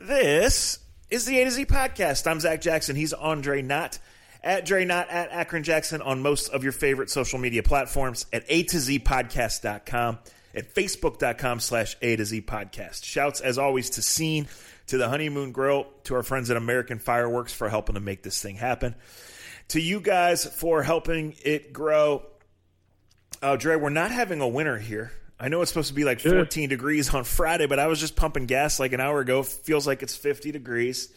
This is the A to Z podcast. I'm Zach Jackson. He's Andre Knott. At Dre Knott, at Akron Jackson, on most of your favorite social media platforms, at A to Z podcast.com, at facebook.com/A to Z podcast. Shouts, as always, to Scene, to the Honeymoon Grill, to our friends at American Fireworks for helping to make this thing happen, to you guys for helping it grow. Dre, we're not having a winter here. I know it's supposed to be like 14 degrees on Friday, but I was just pumping gas like an hour ago. Feels like it's 50 degrees.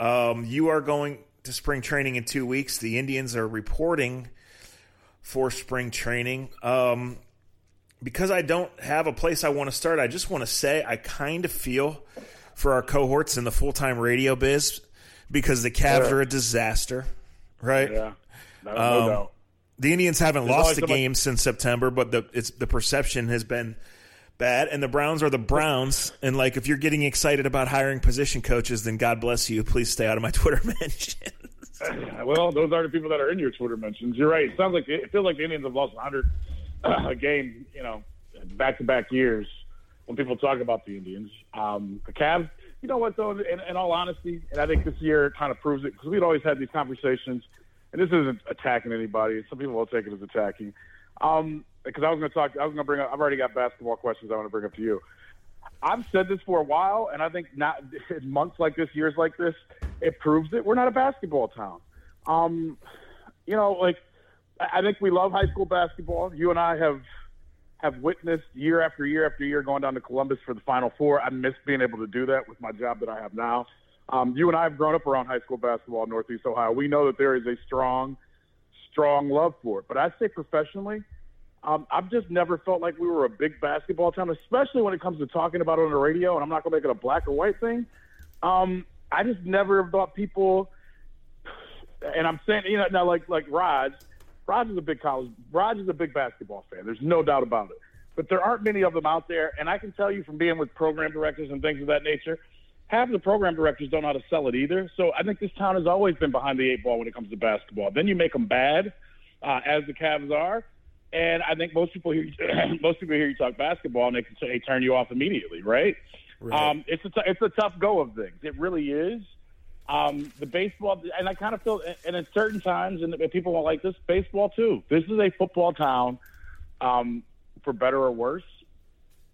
You are going to spring training in 2 weeks. The Indians are reporting for spring training. Because I don't have a place I want to start, I just want to say I kind of feel for our cohorts in the full-time radio biz because the Cavs are a disaster, right? Yeah, no doubt. The Indians haven't lost a game since September, but the perception has been bad, and the Browns are the Browns, and like if you're getting excited about hiring position coaches, then God bless you. Please stay out of my Twitter mentions. Well, those are the people that are in your Twitter mentions. You're right. It sounds like it feels like the Indians have lost 100 a game, you know, back-to-back years when people talk about the Indians. The Cavs, you know what, though, in all honesty, and I think this year kind of proves it because we'd always had these conversations, and this isn't attacking anybody. Some people will take it as attacking. Because I was going to bring up, I've already got basketball questions I want to bring up to you. I've said this for a while, and I think not in months like this, years like this, it proves it. We're not a basketball town. You know, like, I think we love high school basketball. You and I have witnessed year after year after year going down to Columbus for the Final Four. I miss being able to do that with my job that I have now. You and I have grown up around high school basketball in Northeast Ohio. We know that there is a strong love for it. But I say professionally, I've just never felt like we were a big basketball town, especially when it comes to talking about it on the radio, and I'm not going to make it a black or white thing. I just never thought people – and I'm saying – you know, now like Raj. Raj is a big basketball fan. There's no doubt about it. But there aren't many of them out there, and I can tell you from being with program directors and things of that nature, half the program directors don't know how to sell it either. So I think this town has always been behind the eight ball when it comes to basketball. Then you make them bad, as the Cavs are. And I think most people hear you talk basketball, and they turn you off immediately, right? Right. It's a tough go of things. It really is. The baseball, and I kind of feel, and at certain times, and people won't like this, baseball too. This is a football town, for better or worse.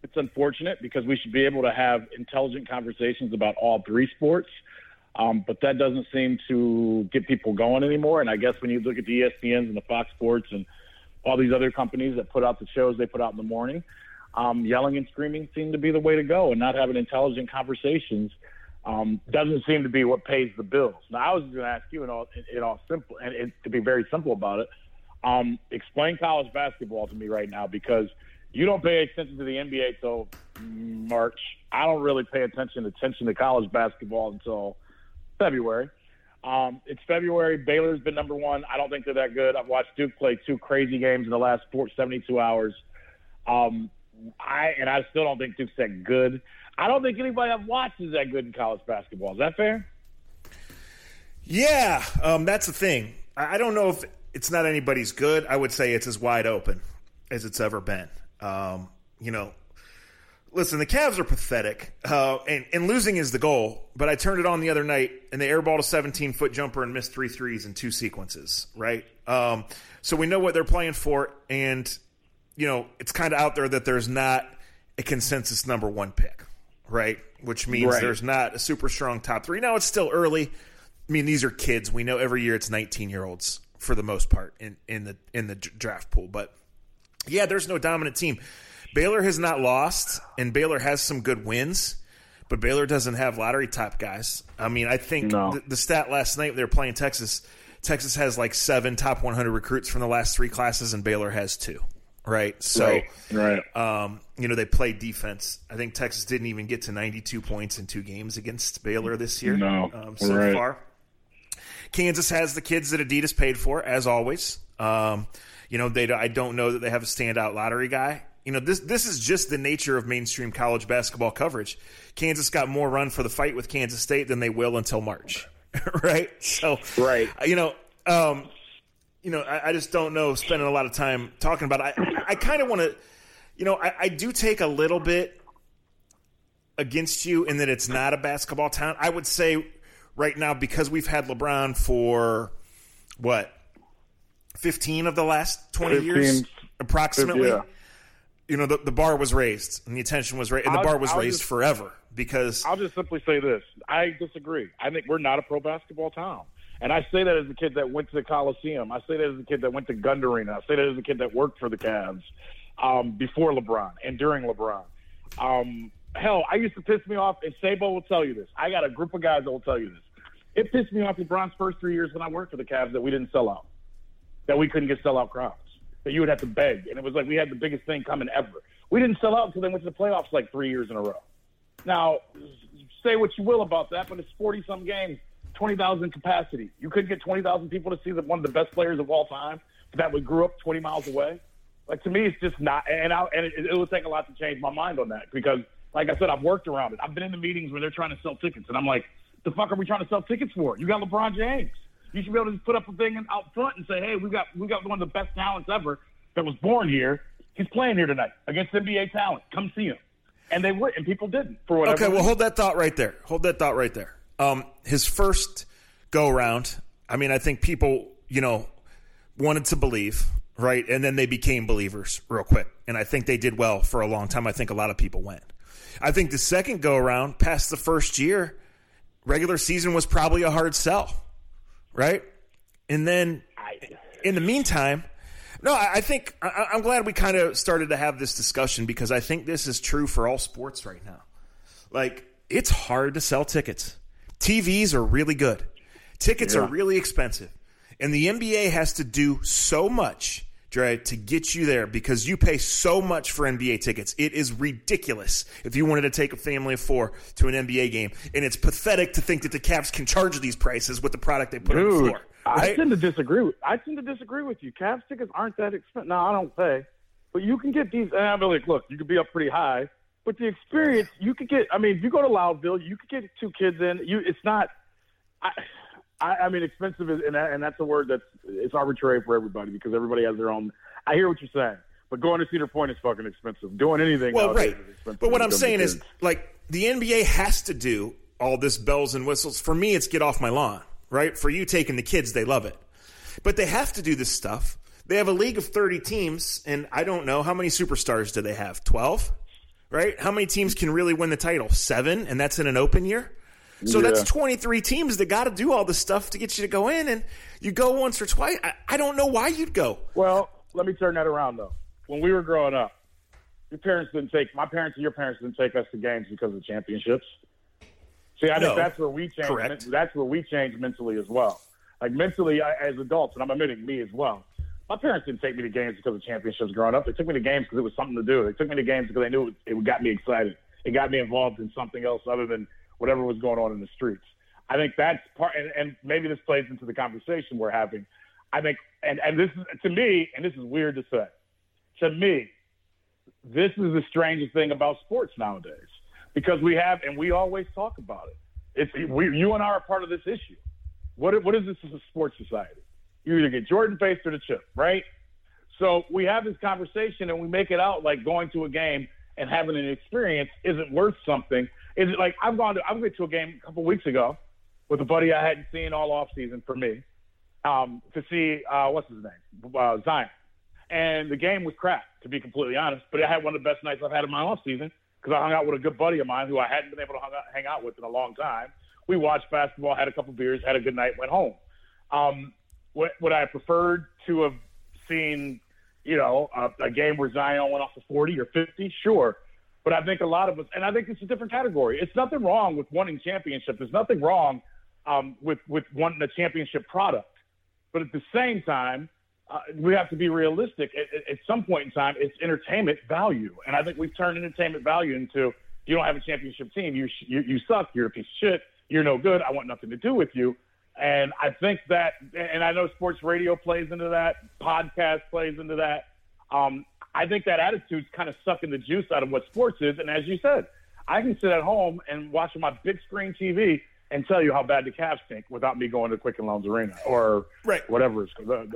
It's unfortunate because we should be able to have intelligent conversations about all three sports, but that doesn't seem to get people going anymore. And I guess when you look at the ESPNs and the Fox Sports and all these other companies that put out the shows they put out in the morning, yelling and screaming seem to be the way to go, and not having intelligent conversations doesn't seem to be what pays the bills. Now, I was going to ask you to be very simple about it, explain college basketball to me right now, because you don't pay attention to the NBA till March. I don't really pay attention to college basketball until February. It's February. Baylor's been number one. I don't think they're that good. I've watched Duke play two crazy games in the last 72 hours. I still don't think Duke's that good. I don't think anybody I've watched is that good in college basketball. Is that fair? Yeah, that's the thing. I don't know if it's not anybody's good. I would say it's as wide open as it's ever been. You know, listen, the Cavs are pathetic, and losing is the goal, but I turned it on the other night, and they airballed a 17-foot jumper and missed three threes in two sequences, right? So we know what they're playing for, and, you know, it's kind of out there that there's not a consensus number one pick, right? Which means there's not a super strong top three. Now, it's still early. I mean, these are kids. We know every year it's 19-year-olds for the most part in the draft pool, but yeah, there's no dominant team. Baylor has not lost, and Baylor has some good wins, but Baylor doesn't have lottery top guys. I mean, I think the stat last night, they were playing Texas. Texas has like 7 top 100 recruits from the last 3 classes, and Baylor has 2, right? So, right. You know, they play defense. I think Texas didn't even get to 92 points in 2 games against Baylor this year far. Kansas has the kids that Adidas paid for, as always. You know, I don't know that they have a standout lottery guy. You know, this is just the nature of mainstream college basketball coverage. Kansas got more run for the fight with Kansas State than they will until March, right? So, I just don't know spending a lot of time talking about it. I kind of want to, I do take a little bit against you in that it's not a basketball town. I would say right now, because we've had LeBron for, what, 15 of the last 20 years approximately? Yeah. You know, the bar was raised and the attention was raised, and the bar was raised forever. Because I'll just simply say this. I disagree. I think we're not a pro basketball town. And I say that as a kid that went to the Coliseum. I say that as a kid that went to Gund Arena. I say that as a kid that worked for the Cavs before LeBron and during LeBron. Hell, I used to piss me off, and Sabo will tell you this. I got a group of guys that will tell you this. It pissed me off LeBron's first 3 years when I worked for the Cavs that we didn't sell out, that we couldn't get sellout crowds, that you would have to beg. And it was like we had the biggest thing coming ever. We didn't sell out until they went to the playoffs like 3 years in a row. Now, say what you will about that, but it's 40-some games, 20,000 capacity. You couldn't get 20,000 people to see one of the best players of all time that we grew up 20 miles away. Like, to me, it's just not – and it would take a lot to change my mind on that because, like I said, I've worked around it. I've been in the meetings where they're trying to sell tickets, and I'm like, the fuck are we trying to sell tickets for? You got LeBron James. You should be able to just put up a thing out front and say, hey, we got one of the best talents ever that was born here. He's playing here tonight against NBA talent. Come see him. And they would, and people didn't for whatever. Okay, well, hold that thought right there. His first go-round, I mean, I think people, you know, wanted to believe, right? And then they became believers real quick. And I think they did well for a long time. I think a lot of people went. I think the second go-around, past the first year, regular season was probably a hard sell, right? And then in the meantime – no, I think I'm glad we kind of started to have this discussion because I think this is true for all sports right now. Like, it's hard to sell tickets. TVs are really good. Tickets are really expensive. And the NBA has to do so much, Dre, to get you there because you pay so much for NBA tickets. It is ridiculous if you wanted to take a family of four to an NBA game. And it's pathetic to think that the Cavs can charge these prices with the product they put on the floor. Right? I tend to disagree with you. Cavs tickets aren't that expensive. No, I don't pay. But you can get these. And I'm like, look, you could be up pretty high. But the experience, you could get. I mean, if you go to Loudville, you could get two kids in. It's not. I mean, expensive is, and that's a word that's it's arbitrary for everybody because everybody has their own. I hear what you're saying, but going to Cedar Point is fucking expensive. Doing anything, well, right. Is expensive. But what I'm saying is, like, the NBA has to do all this bells and whistles. For me, it's get off my lawn. Right? For you taking the kids, they love it. But they have to do this stuff. They have a league of 30 teams, and I don't know. How many superstars do they have? 12? Right? How many teams can really win the title? 7, and that's in an open year? So that's 23 teams that got to do all this stuff to get you to go in, and you go once or twice. I don't know why you'd go. Well, let me turn that around, though. When we were growing up, your parents didn't take – my parents and your parents didn't take us to games because of championships. See, I think that's where we change. Correct. That's where we change mentally as well. Like mentally, as adults, and I'm admitting me as well. My parents didn't take me to games because of championships growing up. They took me to games because it was something to do. They took me to games because they knew it got me excited. It got me involved in something else other than whatever was going on in the streets. I think that's part, and maybe this plays into the conversation we're having. I think, and this is to me, and this is weird to say. To me, this is the strangest thing about sports nowadays. Because we have, and we always talk about it. You and I are part of this issue. What is this as a sports society? You either get Jordan faced or the chip, right? So we have this conversation and we make it out like going to a game and having an experience isn't worth something. Is it like I've been to a game a couple weeks ago with a buddy I hadn't seen all off season for me to see what's his name Zion, and the game was crap to be completely honest. But I had one of the best nights I've had in my off season. Because I hung out with a good buddy of mine who I hadn't been able to hang out with in a long time. We watched basketball, had a couple beers, had a good night, went home. Would I have preferred to have seen, you know, a game where Zion went off for 40 or 50? Sure. But I think a lot of us – and I think it's a different category. It's nothing wrong with wanting championship. There's nothing wrong with wanting a championship product. But at the same time, we have to be realistic. At some point in time, it's entertainment value. And I think we've turned entertainment value into you don't have a championship team. You suck. You're a piece of shit. You're no good. I want nothing to do with you. And I think that – and I know sports radio plays into that. Podcast plays into that. I think that attitude's kind of sucking the juice out of what sports is. And as you said, I can sit at home and watch my big screen TV and tell you how bad the Cavs stink without me going to Quicken Loans Arena or right. whatever it's called.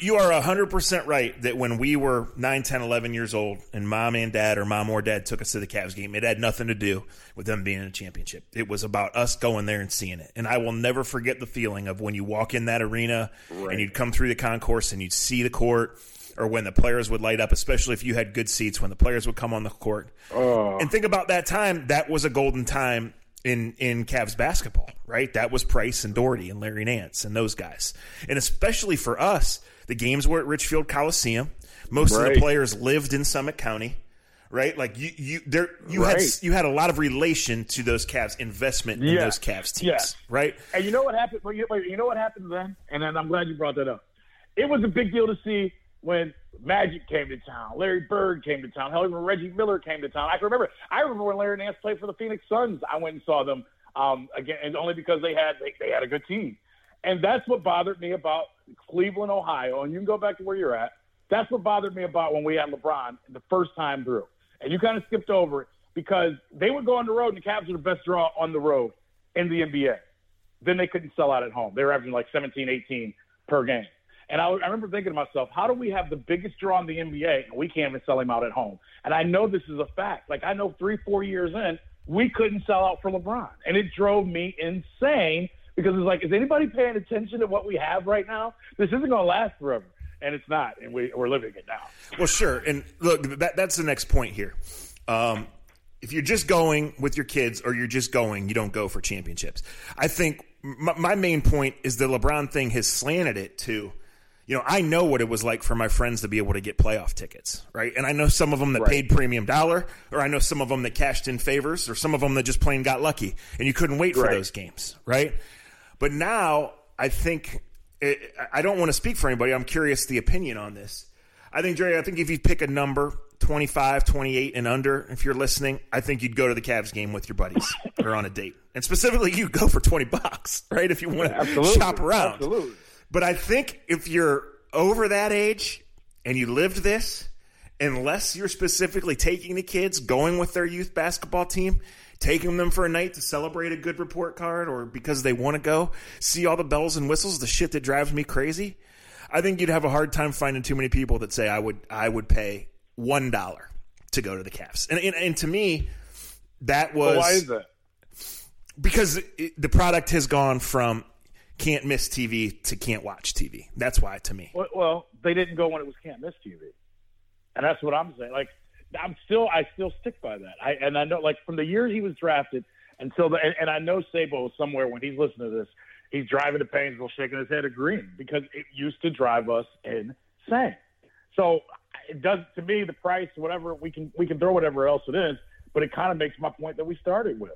You are 100% right that when we were 9, 10, 11 years old and mom and dad or mom or dad took us to the Cavs game, it had nothing to do with them being in a championship. It was about us going there and seeing it. And I will never forget the feeling of when you walk in that arena right. and you'd come through the concourse and you'd see the court or when the players would light up, especially if you had good seats, when the players would come on the court. Oh. And think about that time. That was a golden time. In Cavs basketball, right? That was Price and Doherty and Larry Nance and those guys. And especially for us, the games were at Richfield Coliseum. Most right. of the players lived in Summit County, right? Like you right. you had a lot of relation to those Cavs investment in yeah. those Cavs teams, yeah. right? And you know what happened? You know what happened then? And then I'm glad you brought that up. It was a big deal to see when Magic came to town, Larry Bird came to town, hell, even Reggie Miller came to town. I remember when Larry Nance played for the Phoenix Suns. I went and saw them again, and only because they had a good team. And that's what bothered me about Cleveland, Ohio. And you can go back to where you're at. That's what bothered me about when we had LeBron the first time through. And you kind of skipped over it because they would go on the road, and the Cavs were the best draw on the road in the NBA. Then they couldn't sell out at home. They were averaging like 17, 18 per game. And I remember thinking to myself, how do we have the biggest draw in the NBA and we can't even sell him out at home? And I know this is a fact. Like, I know 3-4 years in, we couldn't sell out for LeBron. And it drove me insane because it's like, is anybody paying attention to what we have right now? This isn't going to last forever. And it's not. And we're living it now. Well, sure. And look, that's the next point here. If you're just going with your kids or you're just going, you don't go for championships. I think my main point is the LeBron thing has slanted it to – you know, I know what it was like for my friends to be able to get playoff tickets, right? And I know some of them that right. paid premium dollar, or I know some of them that cashed in favors, or some of them that just plain got lucky, and you couldn't wait right. for those games, right? But now I think – I don't want to speak for anybody. I'm curious the opinion on this. I think, Jerry, if you pick a number, 25, 28, and under, if you're listening, I think you'd go to the Cavs game with your buddies or on a date. And specifically, you go for $20, right, if you want to absolutely. Shop around. Absolutely. But I think if you're over that age and you lived this, unless you're specifically taking the kids, going with their youth basketball team, taking them for a night to celebrate a good report card or because they want to go, see all the bells and whistles, the shit that drives me crazy, I think you'd have a hard time finding too many people that say I would pay $1 to go to the Cavs. And to me, that was... Well, why is that? Because the product has gone from... can't miss TV to can't watch TV. That's why, to me. Well, they didn't go when it was can't miss TV. And that's what I'm saying. Like, I still stick by that. And I know, like, from the year he was drafted until the, and I know Sabo somewhere when he's listening to this, he's driving to Painesville, shaking his head agreeing because it used to drive us insane. So it does, to me, the price, whatever, we can throw whatever else it is, but it kind of makes my point that we started with.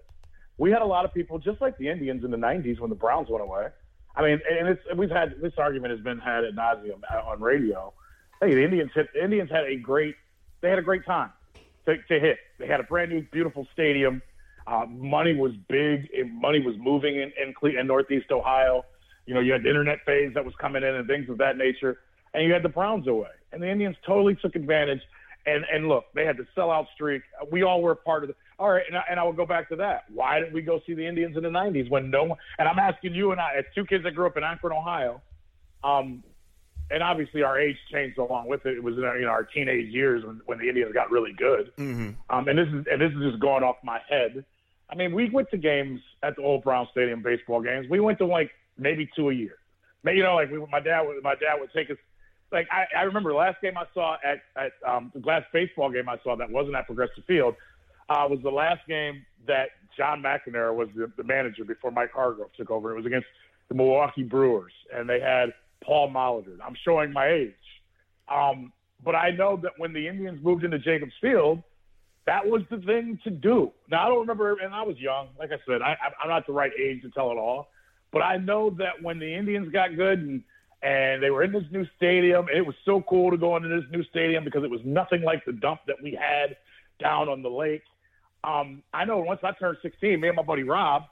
We had a lot of people, just like the Indians in the 90s when the Browns went away. I mean, and we've had this argument has been had ad nauseum on radio. Hey, the Indians had a great time to hit. They had a brand new, beautiful stadium. Money was big. Money was moving in Northeast Ohio. You know, you had the internet phase that was coming in and things of that nature. And you had the Browns away, and the Indians totally took advantage. And look, they had the sellout streak. We all were part of it. All right, and I will go back to that. Why didn't we go see the Indians in the 90s when no one – and I'm asking you and I, as two kids that grew up in Akron, Ohio, and obviously our age changed along with it. It was in our teenage years when the Indians got really good. Mm-hmm. And this is just going off my head. I mean, we went to games at the old Brown Stadium, baseball games. We went to, like, maybe two a year. You know, like my dad would take us – like, I remember the last game I saw the last baseball game I saw that wasn't at Progressive Field was the last game that John McEnroe was the manager before Mike Hargrove took over. It was against the Milwaukee Brewers, and they had Paul Molitor. I'm showing my age. But I know that when the Indians moved into Jacobs Field, that was the thing to do. Now, I don't remember, and I was young. Like I said, I'm not the right age to tell it all. But I know that when the Indians got good and they were in this new stadium, and it was so cool to go into this new stadium because it was nothing like the dump that we had down on the lake. I know once I turned 16, me and my buddy Rob,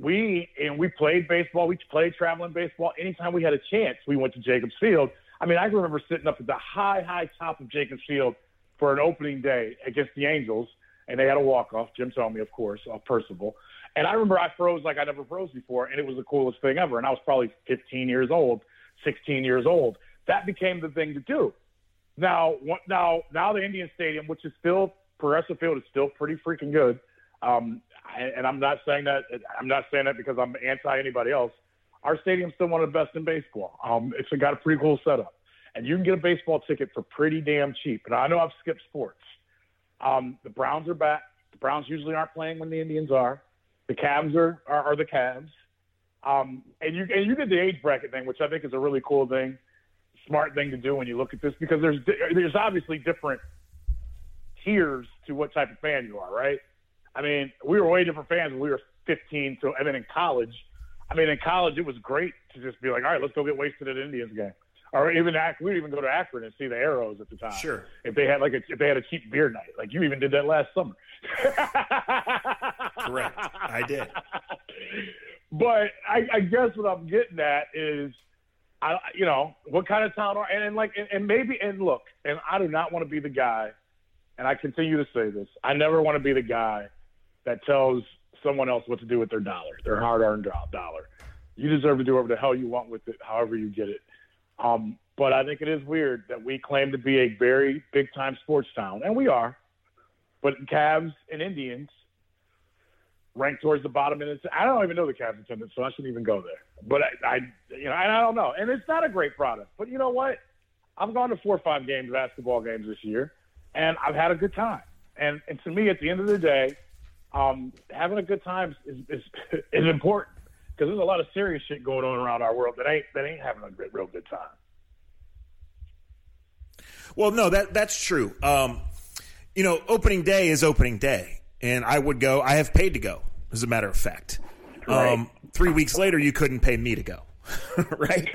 we played baseball. We played traveling baseball. Anytime we had a chance, we went to Jacobs Field. I mean, I can remember sitting up at the high top of Jacobs Field for an opening day against the Angels and they had a walk-off. Jim told me, of course, off Percival. And I remember I froze like I never froze before, and it was the coolest thing ever. And I was probably 15 years old, 16 years old. That became the thing to do. Now the Indian Stadium, which is still Progressive Field, is still pretty freaking good. And I'm not saying that because I'm anti anybody else. Our stadium's still one of the best in baseball. It's got a pretty cool setup, and you can get a baseball ticket for pretty damn cheap. And I know I've skipped sports. The Browns are back. The Browns usually aren't playing when the Indians are. The Cavs are the Cavs. And you did the age bracket thing, which I think is a really cool thing, smart thing to do when you look at this, because there's obviously different tiers to what type of fan you are, right? I mean, we were way different fans when we were 15. So, and then in college, it was great to just be like, all right, let's go get wasted at an Indians game. Or even we would even go to Akron and see the Arrows at the time. Sure. If they had a cheap beer night, like you even did that last summer. Correct, I did. But I guess what I'm getting at is, what kind of town are and I do not want to be the guy, and I continue to say this, I never want to be the guy that tells someone else what to do with their dollar, their hard-earned dollar. You deserve to do whatever the hell you want with it, however you get it. But I think it is weird that we claim to be a very big-time sports town, and we are. But Cavs and Indians rank towards the bottom. I don't even know the Cavs attendance, so I shouldn't even go there. But I don't know. And it's not a great product. But you know what? I've gone to 4 or 5 basketball games this year, and I've had a good time. And to me, at the end of the day, having a good time is important. Because there's a lot of serious shit going on around our world that ain't having a real good time. Well, no, that's true. Opening day is opening day, and I would go. I have paid to go, as a matter of fact. Right. 3 weeks later, you couldn't pay me to go, right?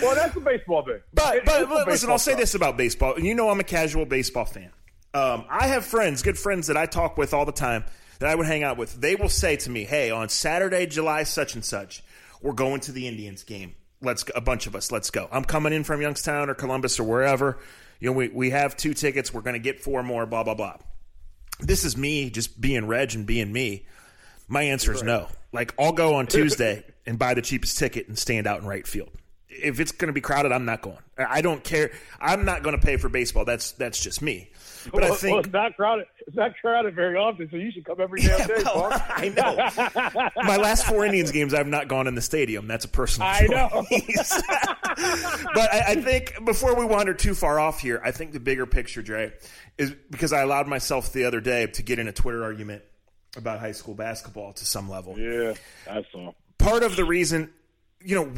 Well, that's the baseball thing. But listen, I'll say this about baseball, and I'm a casual baseball fan. I have friends, good friends that I talk with all the time, that I would hang out with. They will say to me, hey, on Saturday, July such and such, we're going to the Indians game. Let's go. I'm coming in from Youngstown or Columbus or wherever. We have 2 tickets. We're going to get 4 more, blah, blah, blah. This is me just being Reg and being me. My answer is no. Like, I'll go on Tuesday and buy the cheapest ticket and stand out in right field. If it's going to be crowded, I'm not going. I don't care. I'm not going to pay for baseball. That's just me. But I think it's not crowded. It's not crowded very often, so you should come every damn day. Well, I know. My last 4 Indians games, I've not gone in the stadium. That's a personal choice. Know. But I think before we wander too far off here, I think the bigger picture, Dre, is because I allowed myself the other day to get in a Twitter argument about high school basketball to some level. Yeah, I saw. Part of the reason.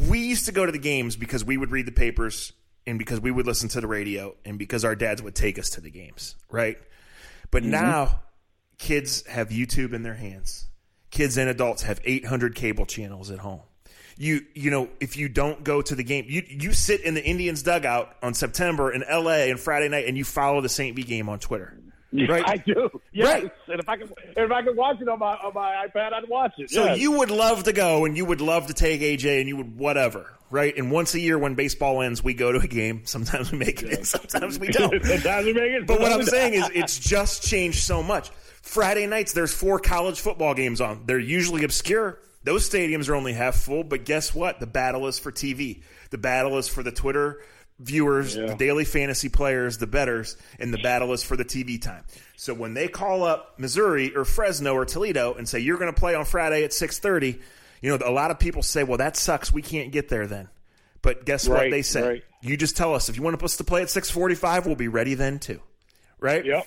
We used to go to the games because we would read the papers and because we would listen to the radio and because our dads would take us to the games, right? But Now kids have YouTube in their hands. Kids and adults have 800 cable channels at home. If you don't go to the game, you sit in the Indians dugout on September in LA on Friday night and you follow the St. V game on Twitter. Right? I do. Yes. Right. And if I could watch it on my iPad, I'd watch it. So You would love to go, and you would love to take AJ, and you would whatever, right? And once a year when baseball ends, we go to a game. Sometimes we make it, and sometimes we don't. Sometimes we make it. But what I'm saying is it's just changed so much. Friday nights, there's 4 college football games on. They're usually obscure. Those stadiums are only half full, but guess what? The battle is for TV. The battle is for the Twitter viewers, The daily fantasy players, the bettors, and the battle is for the TV time. So when they call up Missouri or Fresno or Toledo and say, you're going to play on Friday at 6:30, a lot of people say, well, that sucks. We can't get there then. But guess what they say? Right. You just tell us, if you want us to play at 6:45, we'll be ready then too. Right? Yep.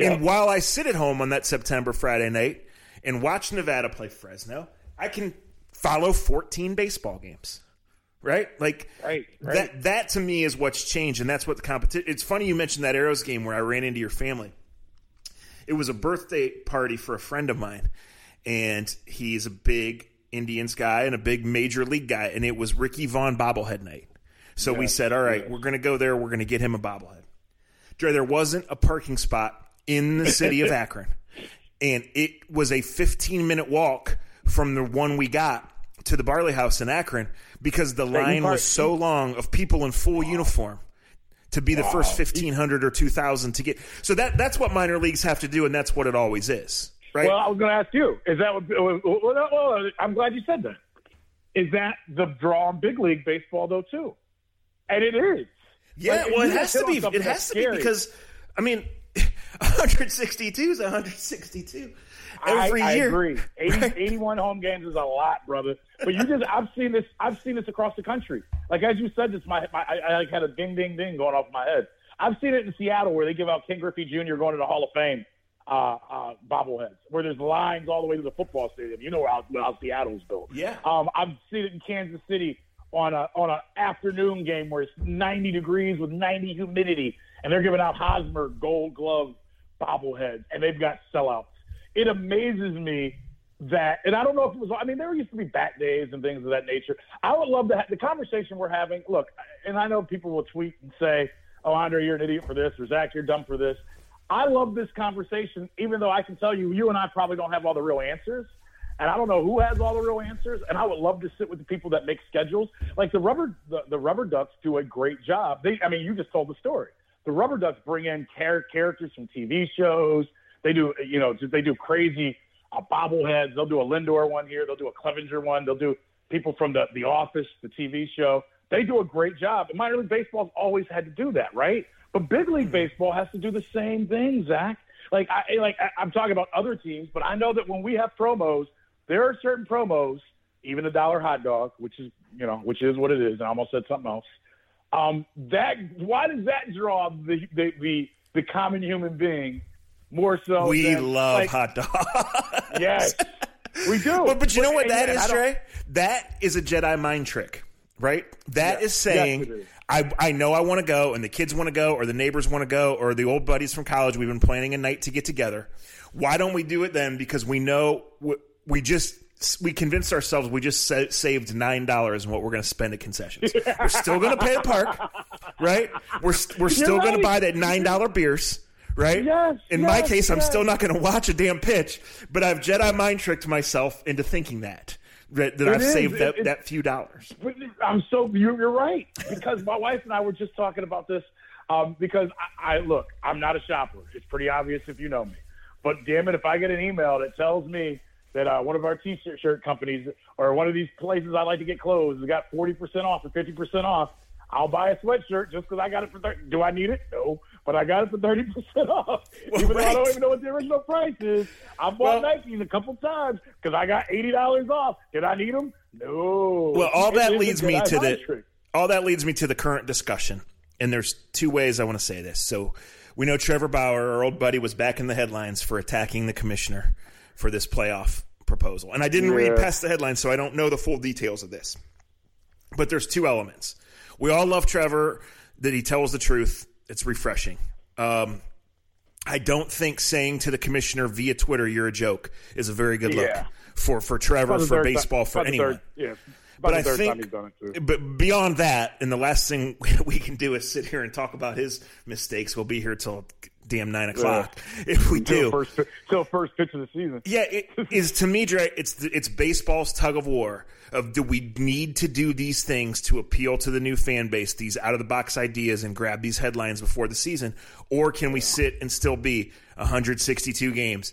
And while I sit at home on that September Friday night and watch Nevada play Fresno, I can follow 14 baseball games. Right? Like that to me is what's changed, and that's what the competition – it's funny you mentioned that Arrows game where I ran into your family. It was a birthday party for a friend of mine, and he's a big Indians guy and a big Major League guy, and it was Ricky Vaughn bobblehead night. So we said, all right, we're going to go there. We're going to get him a bobblehead. Dre, there wasn't a parking spot in the city of Akron, and it was a 15-minute walk from the one we got to the Barley House in Akron because the line was so long of people in full uniform to be the first 1,500 or 2,000 to get. So that's what minor leagues have to do, and that's what it always is, right? Well, I was going to ask you, is that what I'm glad you said that. Is that the draw in big league baseball, though, too? And it is. Yeah, like, well, it has to be. It has to be because, I mean, 162 is 162 every year. I agree. 81 home games is a lot, brother. But you just, I've seen this across the country. Like as you said, this I had a ding, ding, ding going off my head. I've seen it in Seattle where they give out Ken Griffey Jr. going to the Hall of Fame bobbleheads, where there's lines all the way to the football stadium. You know how Seattle's built. Yeah. I've seen it in Kansas City on an afternoon game where it's 90 degrees with 90 humidity, and they're giving out Hosmer Gold Glove bobbleheads, and they've got sellouts. It amazes me that, and I don't know if it was, I mean, there used to be bat days and things of that nature. I would love to have the conversation we're having. Look, and I know people will tweet and say, oh, Andre, you're an idiot for this, or Zach, you're dumb for this. I love this conversation, even though I can tell you, you and I probably don't have all the real answers. And I don't know who has all the real answers. And I would love to sit with the people that make schedules. Like the Rubber Ducks do a great job. You just told the story. The Rubber Ducks bring in characters from TV shows. They do, they do crazy bobbleheads. They'll do a Lindor one here. They'll do a Clevenger one. They'll do people from the Office, the TV show. They do a great job. And minor league baseball's always had to do that, right? But big league baseball has to do the same thing, Zach. Like I'm talking about other teams, but I know that when we have promos, there are certain promos, even a dollar hot dog, which is what it is. I almost said something else. Why does that draw the common human being more so? We love hot dogs. Yes, we do. But you know what that is, Trey? That is a Jedi mind trick, right? That is saying, yes, I know I want to go, and the kids want to go, or the neighbors want to go, or the old buddies from college. We've been planning a night to get together. Why don't we do it then? Because we know we convinced ourselves we just saved $9 in what we're going to spend at concessions. We're still going to pay at Park, right? We're still going to buy that $9 beers, right? Yes, my case, yes. I'm still not going to watch a damn pitch, but I've Jedi mind tricked myself into thinking that I've saved that few dollars. You're right, because my wife and I were just talking about this because I'm not a shopper. It's pretty obvious if you know me. But damn it, if I get an email that tells me that one of our T-shirt companies or one of these places I like to get clothes has got 40% off or 50% off, I'll buy a sweatshirt just because I got it for 30. Do I need it? No, but I got it for 30% off. Well, even though I don't even know what the original price is. I bought Nikes a couple times because I got $80 off. Did I need them? No. Well, all that leads me to the current discussion, and there's two ways I want to say this. So we know Trevor Bauer, our old buddy, was back in the headlines for attacking the commissioner for this playoff proposal, and I didn't read past the headlines, so I don't know the full details of this. But there's two elements. We all love Trevor, that he tells the truth. It's refreshing. I don't think saying to the commissioner via Twitter, you're a joke, is a very good look for Trevor, for baseball, for anyone. But I think, but beyond that, and the last thing we can do is sit here and talk about his mistakes. We'll be here till damn 9 o'clock if we do. Till first pitch of the season. Yeah, it is, to me, Dre, it's baseball's tug of war of, do we need to do these things to appeal to the new fan base, these out of the box ideas, and grab these headlines before the season, or can we sit and still be 162 games?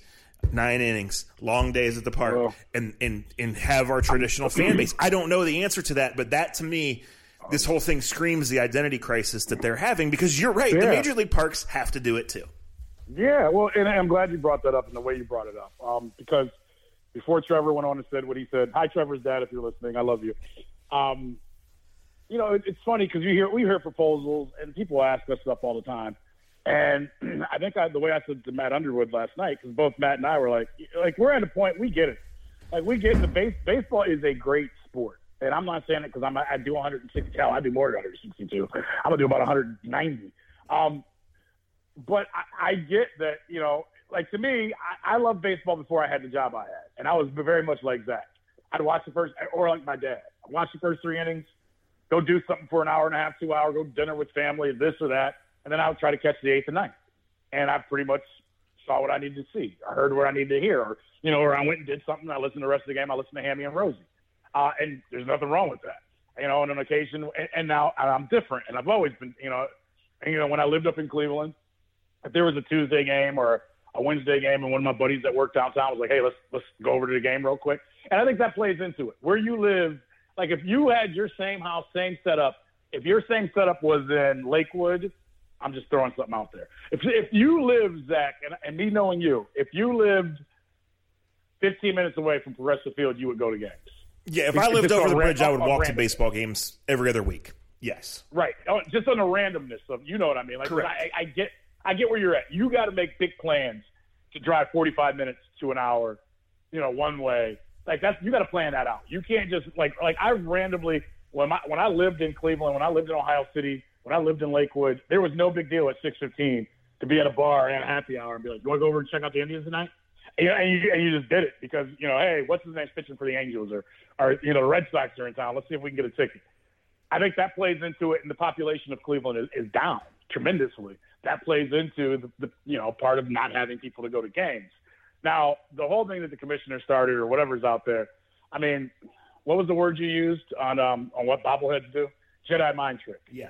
9 innings, long days at the park, and have our traditional fan base. I don't know the answer to that, but that, to me, this whole thing screams the identity crisis that they're having, because you're right. Yeah. The major league parks have to do it too. Yeah, well, and I'm glad you brought that up in the way you brought it up, because before Trevor went on and said what he said, hi, Trevor's dad, if you're listening, I love you. It's funny because we hear proposals, and people ask us stuff all the time. And I think the way I said to Matt Underwood last night, because both Matt and I were like we're at a point, we get it. Like, we get the baseball is a great sport. And I'm not saying it because I do 160. I do more than 162. I'm going to do about 190. But I get that, to me, I loved baseball before I had the job I had. And I was very much like Zach. I'd watch the first, or like my dad, I'd watch the first 3 innings, go do something for an hour and a half, 2 hours, go dinner with family, this or that. And then I would try to catch the 8th and 9th. And I pretty much saw what I needed to see. I heard what I needed to hear. Or, or I went and did something. I listened to the rest of the game. I listened to Hammy and Rosie. And there's nothing wrong with that. On an occasion, and now I'm different. And I've always been, you know, when I lived up in Cleveland, if there was a Tuesday game or a Wednesday game and one of my buddies that worked downtown was like, hey, let's go over to the game real quick. And I think that plays into it. Where you live, like if you had your same house, same setup, if your same setup was in Lakewood, I'm just throwing something out there. If you live, Zach, and me knowing you, if you lived 15 minutes away from Progressive Field, you would go to games. Yeah, if I lived over the bridge, I would walk to baseball games every other week. Yes. Right. Just on the randomness of, you know what I mean? Like, correct. I get where you're at. You got to make big plans to drive 45 minutes to an hour, you know, one way. Like that's, you got to plan that out. You can't just like I randomly, when I lived in Cleveland, when I lived in Ohio City, when I lived in Lakewood, there was no big deal at 6:15 to be at a bar and a happy hour and be like, you want to go over and check out the Indians tonight? And you just did it because, you know, hey, what's his name pitching for the Angels or you know, the Red Sox are in town. Let's see if we can get a ticket. I think that plays into it, and the population of Cleveland is down tremendously. That plays into the you know, part of not having people to go to games. Now, the whole thing that the commissioner started or whatever's out there, I mean, what was the word you used on what bobbleheads do? Jedi mind trick. Yeah.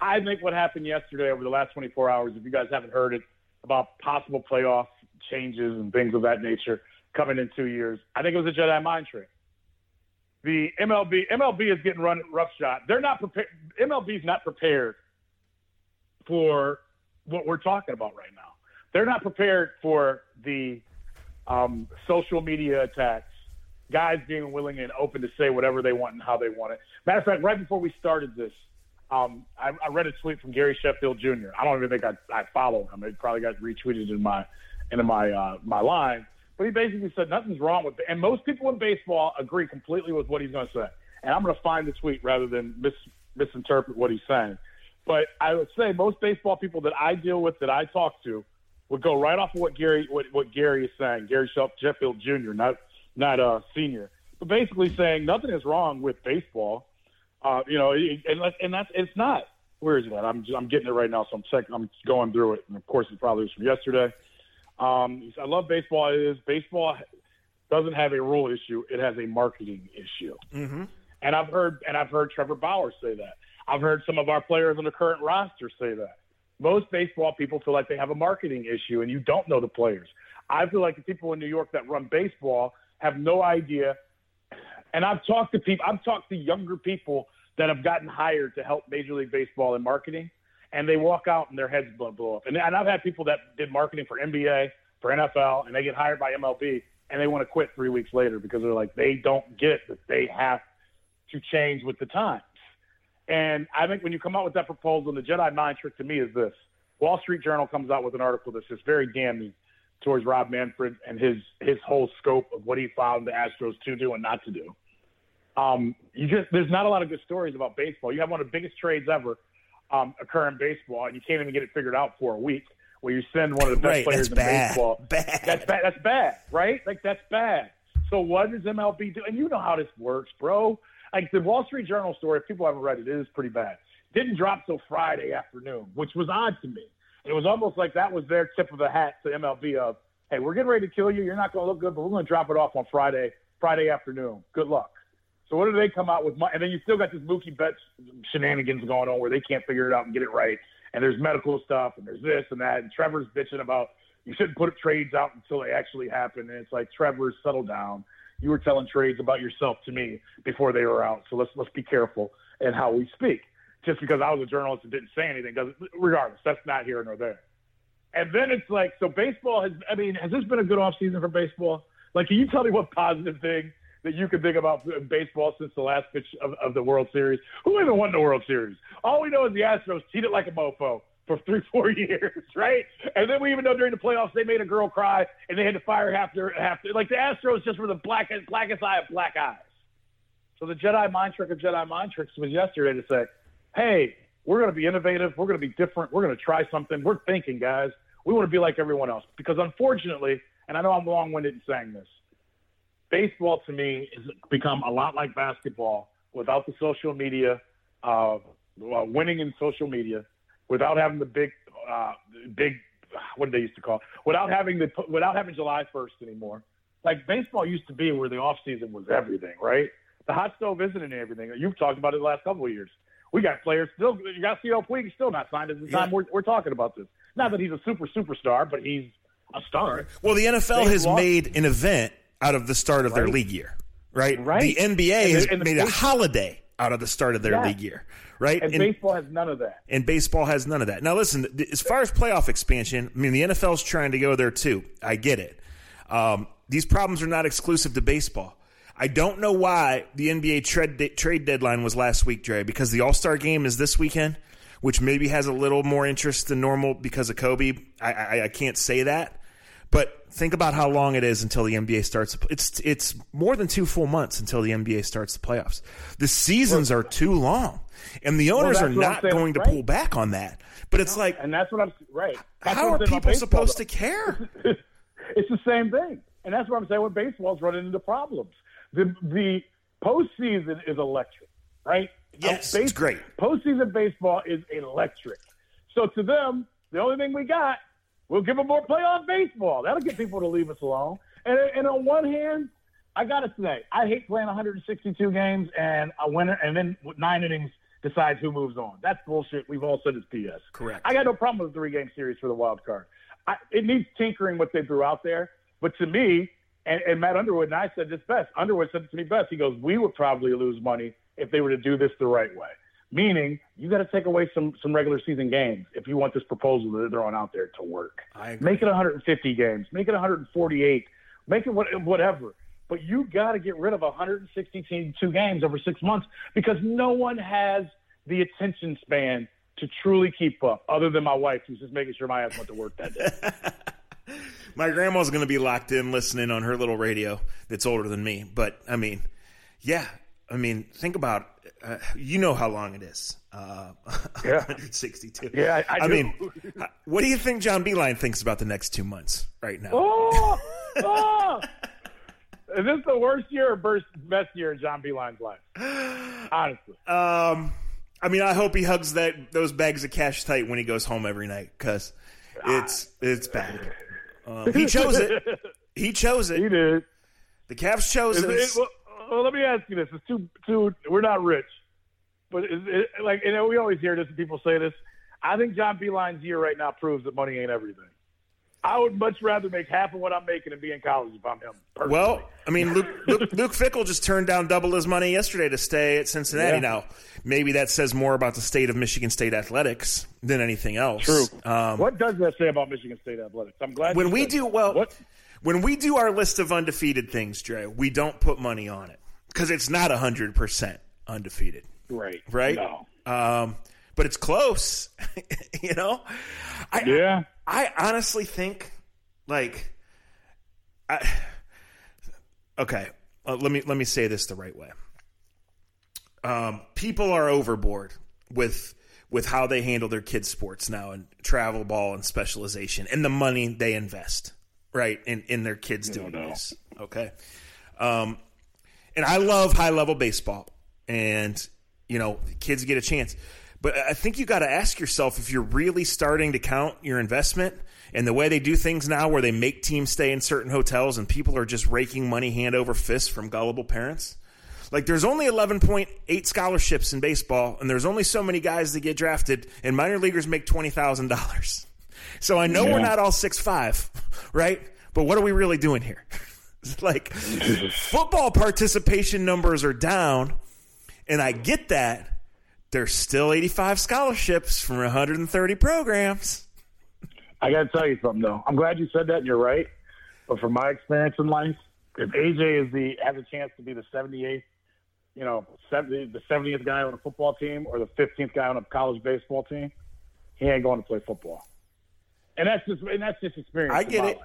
I think what happened yesterday over the last 24 hours, if you guys haven't heard it, about possible playoff changes and things of that nature coming in 2 years, I think it was a Jedi mind trick. The MLB is getting run roughshod. They're not prepared. MLB's not prepared for what we're talking about right now. They're not prepared for the social media attacks, guys being willing and open to say whatever they want and how they want it. Matter of fact, right before we started this, I read a tweet from Gary Sheffield Jr. I don't even think I follow him. It probably got retweeted in my line. But he basically said nothing's wrong with it. And most people in baseball agree completely with what he's going to say. And I'm going to find the tweet rather than misinterpret what he's saying. But I would say most baseball people that I deal with, that I talk to, would go right off of what Gary is saying. Gary Sheffield Jr., not senior, but basically saying nothing is wrong with baseball. You know, and that's, it's not. Where is that? I'm getting it right now, so I'm going through it, and of course it probably was from yesterday. I love baseball. Baseball doesn't have a rule issue; it has a marketing issue. Mm-hmm. And I've heard Trevor Bauer say that. I've heard some of our players on the current roster say that. Most baseball people feel like they have a marketing issue, and you don't know the players. I feel like the people in New York that run baseball have no idea. And I've talked to younger people that have gotten hired to help Major League Baseball in marketing, and they walk out and their heads blow up. And I've had people that did marketing for NBA, for NFL, and they get hired by MLB, and they want to quit 3 weeks later because they're like, they don't get that they have to change with the times. And I think when you come out with that proposal, the Jedi mind trick to me is this. Wall Street Journal comes out with an article that's just very damning towards Rob Manfred and his whole scope of what he found the Astros to do and not to do. There's not a lot of good stories about baseball. You have one of the biggest trades ever occur in baseball, and you can't even get it figured out for a week, where you send one of the best players in baseball. That's bad, right? Like, that's bad. So what does MLB do? And you know how this works, bro. Like, the Wall Street Journal story, if people haven't read it, it is pretty bad. Didn't drop till Friday afternoon, which was odd to me. It was almost like that was their tip of the hat to MLB of, hey, we're getting ready to kill you. You're not going to look good, but we're going to drop it off on Friday afternoon. Good luck. So what do they come out with? And then you still got this Mookie Betts shenanigans going on where they can't figure it out and get it right. And there's medical stuff and there's this and that. And Trevor's bitching about you shouldn't put trades out until they actually happen. And it's like, Trevor, settle down. You were telling trades about yourself to me before they were out. So let's be careful in how we speak. Just because I was a journalist and didn't say anything doesn't, regardless, that's not here nor there. And then it's like, so baseball has this been a good off season for baseball? Like, can you tell me what positive thing that you can think about in baseball since the last pitch of the World Series? Who even won the World Series? All we know is the Astros cheated like a mofo for 3-4 years, right? And then we even know during the playoffs they made a girl cry and they had to fire half their like, the Astros just were the blackest eye of black eyes. So the Jedi mind trick of Jedi mind tricks was yesterday to say, hey, we're going to be innovative. We're going to be different. We're going to try something. We're thinking, guys. We want to be like everyone else. Because unfortunately, and I know I'm long-winded in saying this, baseball to me has become a lot like basketball without the social media, winning in social media, without having the big, what did they used to call it? Without having July 1st anymore. Like, baseball used to be where the off season was everything, right? The hot stove isn't in everything. You've talked about it the last couple of years. We got players still. You got C.L. Puig still not signed at the time we're talking about this. Not that he's a superstar, but he's a star. Well, the NFL has made an event out of the start of their league year, right? The NBA has made a holiday out of the start of their league year, right? And baseball has none of that. And baseball has none of that. Now, listen, as far as playoff expansion, I mean, the NFL's trying to go there too. I get it. These problems are not exclusive to baseball. I don't know why the NBA trade deadline was last week, Dre, because the All-Star game is this weekend, which maybe has a little more interest than normal because of Kobe. I can't say that. But think about how long it is until the NBA starts. It's more than 2 full months until the NBA starts the playoffs. The seasons are too long, and the owners are not going to pull back on that. But it's like – and that's what I'm – right. How are people supposed to care? It's the same thing. And that's what I'm saying when baseball's running into problems. The postseason is electric, right? Yes, it's great. Postseason baseball is electric. So to them, the only thing we got, we'll give them more playoff baseball. That'll get people to leave us alone. And on one hand, I got to say, I hate playing 162 games and a winner, and then 9 innings decides who moves on. That's bullshit. We've all said it's BS. Correct. I got no problem with a 3-game series for the wild card. It needs tinkering what they threw out there. But to me, and Matt Underwood and I said this best. Underwood said it to me best. He goes, we would probably lose money if they were to do this the right way. Meaning, you got to take away some regular season games if you want this proposal that they're throwing out there to work. I agree. Make it 150 games. Make it 148. Make it whatever. But you got to get rid of 162 games over 6 months because no one has the attention span to truly keep up other than my wife, who's just making sure my ass went to work that day. My grandma's going to be locked in listening on her little radio that's older than me. But, I mean, yeah. I mean, think about you know how long it is. 162. Yeah, I do. Mean, what do you think John Beilein thinks about the next 2 months right now? Oh! Is this the worst year or best year in John Beilein's life? Honestly. I mean, I hope he hugs those bags of cash tight when he goes home every night because it's bad. He chose it. He chose it. He did. The Cavs chose it. Well, let me ask you this. It's too we're not rich. But and we always hear this and people say this. I think John Beilein's year right now proves that money ain't everything. I would much rather make half of what I'm making and be in college if I'm him personally. Well, I mean, Luke Fickle just turned down double his money yesterday to stay at Cincinnati. Yeah. Now, maybe that says more about the state of Michigan State athletics than anything else. True. What does that say about Michigan State athletics? I'm glad when we do well. What? When we do our list of undefeated things, Dre, we don't put money on it because it's not 100% undefeated. Right. Right? No. But it's close, you know? I honestly think, let me say this the right way. People are overboard with how they handle their kids' sports now and travel ball and specialization and the money they invest. Right, in their kids doing this, okay? And I love high-level baseball, and, you know, kids get a chance. But I think you got to ask yourself if you're really starting to count your investment and the way they do things now where they make teams stay in certain hotels and people are just raking money hand over fist from gullible parents. Like, there's only 11.8 scholarships in baseball, and there's only so many guys that get drafted, and minor leaguers make $20,000. So I know we're not all 6'5", right? But what are we really doing here? Like, football participation numbers are down, and I get that. There's still 85 scholarships from 130 programs. I got to tell you something, though. I'm glad you said that, and you're right. But from my experience in life, if AJ has a chance to be the 78th, the 70th guy on a football team or the 15th guy on a college baseball team, he ain't going to play football. And that's just experience. I get it.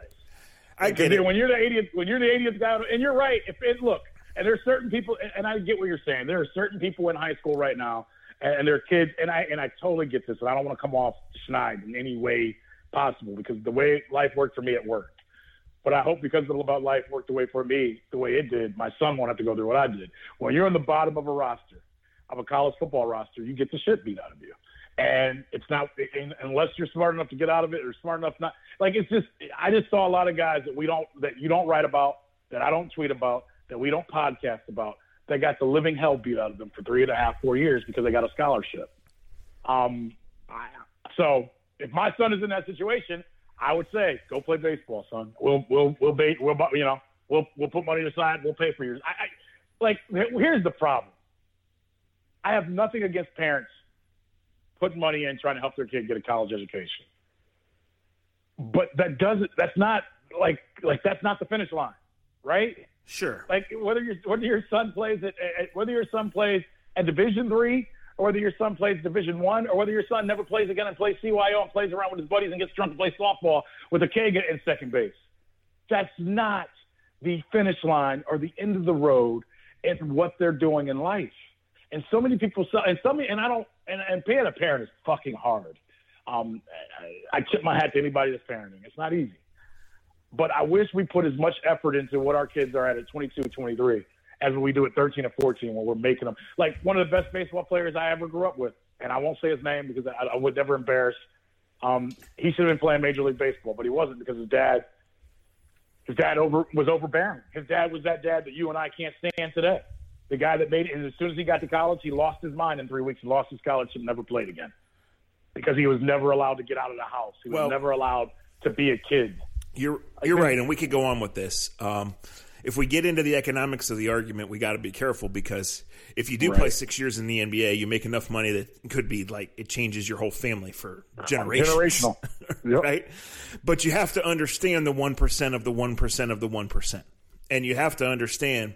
I get it. When you're the 80th guy, and you're right. And there's certain people, and I get what you're saying. There are certain people in high school right now, and their kids, and I totally get this, and I don't want to come off schneid in any way possible because the way life worked for me, it worked. But I hope because about life worked the way for me, the way it did, my son won't have to go through what I did. When you're on the bottom of a roster, of a college football roster, you get the shit beat out of you. And it's not unless you're smart enough to get out of it or smart enough not. Like, it's just, I just saw a lot of guys that you don't write about, that I don't tweet about, that we don't podcast about, They got the living hell beat out of them for 3.5, 4 years because they got a scholarship. So if my son is in that situation, I would say, go play baseball, son. We'll put money aside. We'll pay for yours. Here's the problem. I have nothing against parents putting money in trying to help their kid get a college education, but that's not the finish line, right? Sure. Like whether your son plays at Division III, or whether your son plays Division I, or whether your son never plays again and plays CYO and plays around with his buddies and gets drunk and plays softball with a keg in second base, that's not the finish line or the end of the road in what they're doing in life. And so many people, being a parent is fucking hard. I tip my hat to anybody that's parenting. It's not easy. But I wish we put as much effort into what our kids are at 22, 23 as we do at 13 or 14 when we're making them. Like one of the best baseball players I ever grew up with, and I won't say his name because I would never embarrass. He should have been playing Major League Baseball, but he wasn't because his dad was overbearing. His dad was that dad that you and I can't stand today. The guy that made it, and as soon as he got to college, he lost his mind in 3 weeks. He lost his scholarship and never played again because he was never allowed to get out of the house. He was never allowed to be a kid. You're right, and we could go on with this. If we get into the economics of the argument, we got to be careful because if you do play 6 years in the NBA, you make enough money that could be like it changes your whole family for generations. Generational. Yep. Right? But you have to understand the 1% of the 1% of the 1%. And you have to understand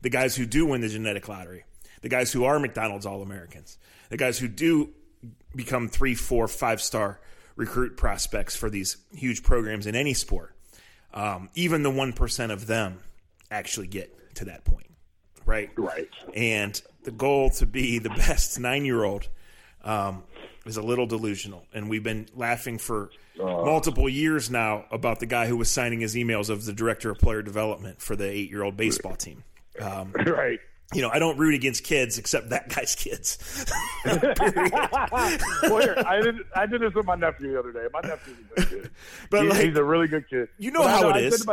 the guys who do win the genetic lottery, the guys who are McDonald's All-Americans, the guys who do become 3, 4, 5-star recruit prospects for these huge programs in any sport, even the 1% of them actually get to that point, right? Right. And the goal to be the best 9-year-old is a little delusional. And we've been laughing for multiple years now about the guy who was signing his emails of the director of player development for the 8-year-old baseball team. Right. You know, I don't root against kids except that guy's kids. Well, here, I did this with my nephew the other day. My nephew's a good kid. But he's a really good kid. You know how it is.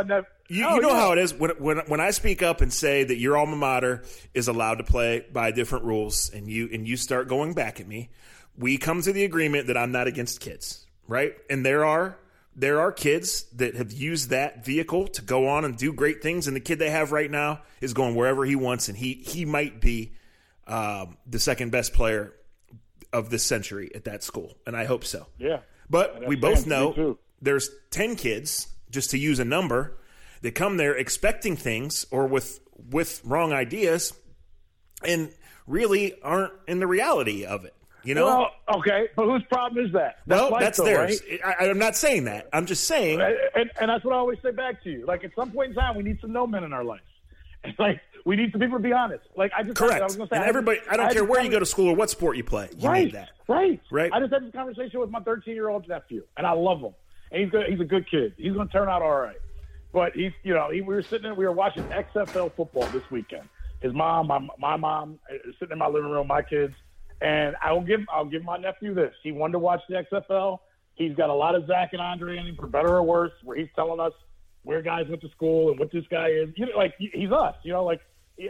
How it is. When I speak up and say that your alma mater is allowed to play by different rules and you start going back at me, we come to the agreement that I'm not against kids, right? And there are kids that have used that vehicle to go on and do great things, and the kid they have right now is going wherever he wants, and he might be the second best player of this century at that school, and I hope so. Yeah. But we both know there's 10 kids, just to use a number, that come there expecting things or with wrong ideas and really aren't in the reality of it. You know? Well, okay, but whose problem is that? That's theirs. Right? I'm not saying that. I'm just saying. And that's what I always say back to you. Like, at some point in time, we need some no men in our life. Like, we need some people to be honest. Like, I just correct. I was going to say, I don't care where you go to school or what sport you play. You right, need that. Right. I just had this conversation with my 13-year-old nephew, and I love him. And he's a good kid. He's going to turn out all right. But we were watching XFL football this weekend. His mom, my mom, sitting in my living room, my kids. And I'll give my nephew this. He wanted to watch the XFL. He's got a lot of Zach and Andre in him, for better or worse, where he's telling us where guys went to school and what this guy is. You know, like, he's us, you know, like,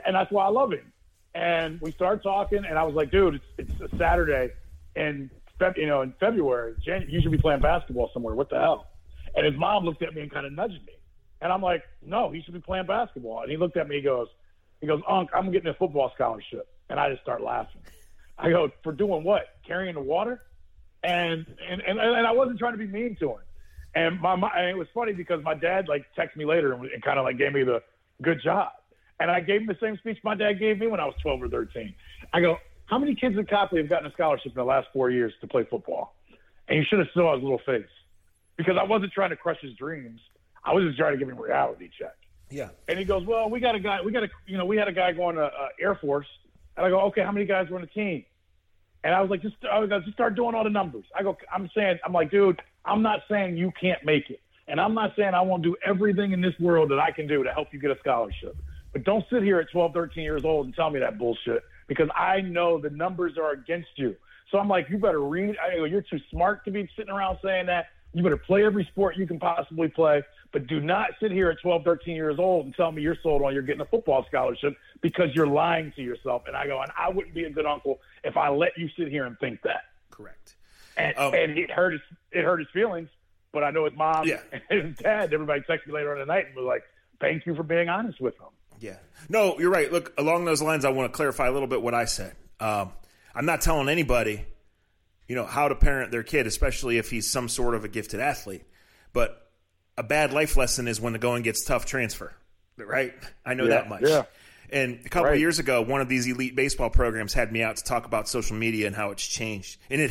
and that's why I love him. And we started talking, and I was like, dude, it's a Saturday, and in February, you should be playing basketball somewhere. What the hell? And his mom looked at me and kind of nudged me, and I'm like, no, he should be playing basketball. And he looked at me, he goes, Unc, I'm getting a football scholarship, and I just start laughing. I go, for doing what? Carrying the water? And I wasn't trying to be mean to him. And and it was funny because my dad, like, texted me later and kind of, like, gave me the good job. And I gave him the same speech my dad gave me when I was 12 or 13. I go, how many kids in Copley have gotten a scholarship in the last 4 years to play football? And you should have saw his little face. Because I wasn't trying to crush his dreams. I was just trying to give him a reality check. Yeah. And he goes, well, we had a guy going to Air Force. And I go, okay, how many guys were on the team? And I was like, just start doing all the numbers. I go, dude, I'm not saying you can't make it. And I'm not saying I won't do everything in this world that I can do to help you get a scholarship. But don't sit here at 12, 13 years old and tell me that bullshit because I know the numbers are against you. So I'm like, you better read. I go, you're too smart to be sitting around saying that. You better play every sport you can possibly play, but do not sit here at 12, 13 years old and tell me you're sold on you're getting a football scholarship, because you're lying to yourself. And I go, and I wouldn't be a good uncle if I let you sit here and think that. Correct. And it hurt his feelings, but I know his mom and his dad, everybody texted me later on the night and was like, thank you for being honest with him. Yeah. No, you're right. Look, along those lines, I want to clarify a little bit what I said. I'm not telling anybody, how to parent their kid, especially if he's some sort of a gifted athlete. But a bad life lesson is when the going gets tough, transfer, right? I know that much. Yeah. And a couple of years ago, one of these elite baseball programs had me out to talk about social media and how it's changed. And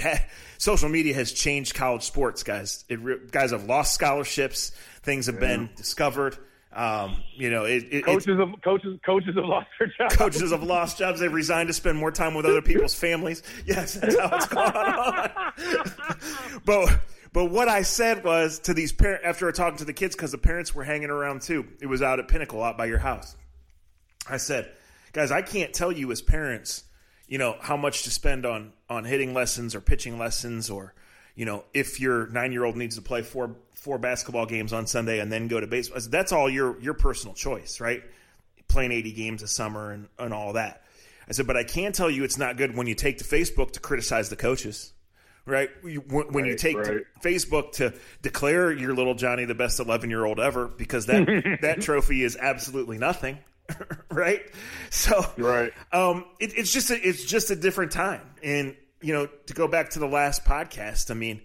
social media has changed college sports, guys. Guys have lost scholarships. Things have been discovered. Coaches have lost their jobs. Coaches have lost jobs. They've resigned to spend more time with other people's families. Yes, that's how it's gone on. But what I said was to these parents after I talked to the kids, because the parents were hanging around too. It was out at Pinnacle, out by your house. I said, guys, I can't tell you as parents, how much to spend on hitting lessons or pitching lessons, or if your 9-year-old needs to play four basketball games on Sunday and then go to baseball. That's all your personal choice, right? Playing 80 games a summer and all that. I said, but I can tell you it's not good when you take to Facebook to criticize the coaches, right? When you take to Facebook to declare your little Johnny the best 11-year-old ever, because that trophy is absolutely nothing. Right? So it's just a different time. And to go back to the last podcast, I mean,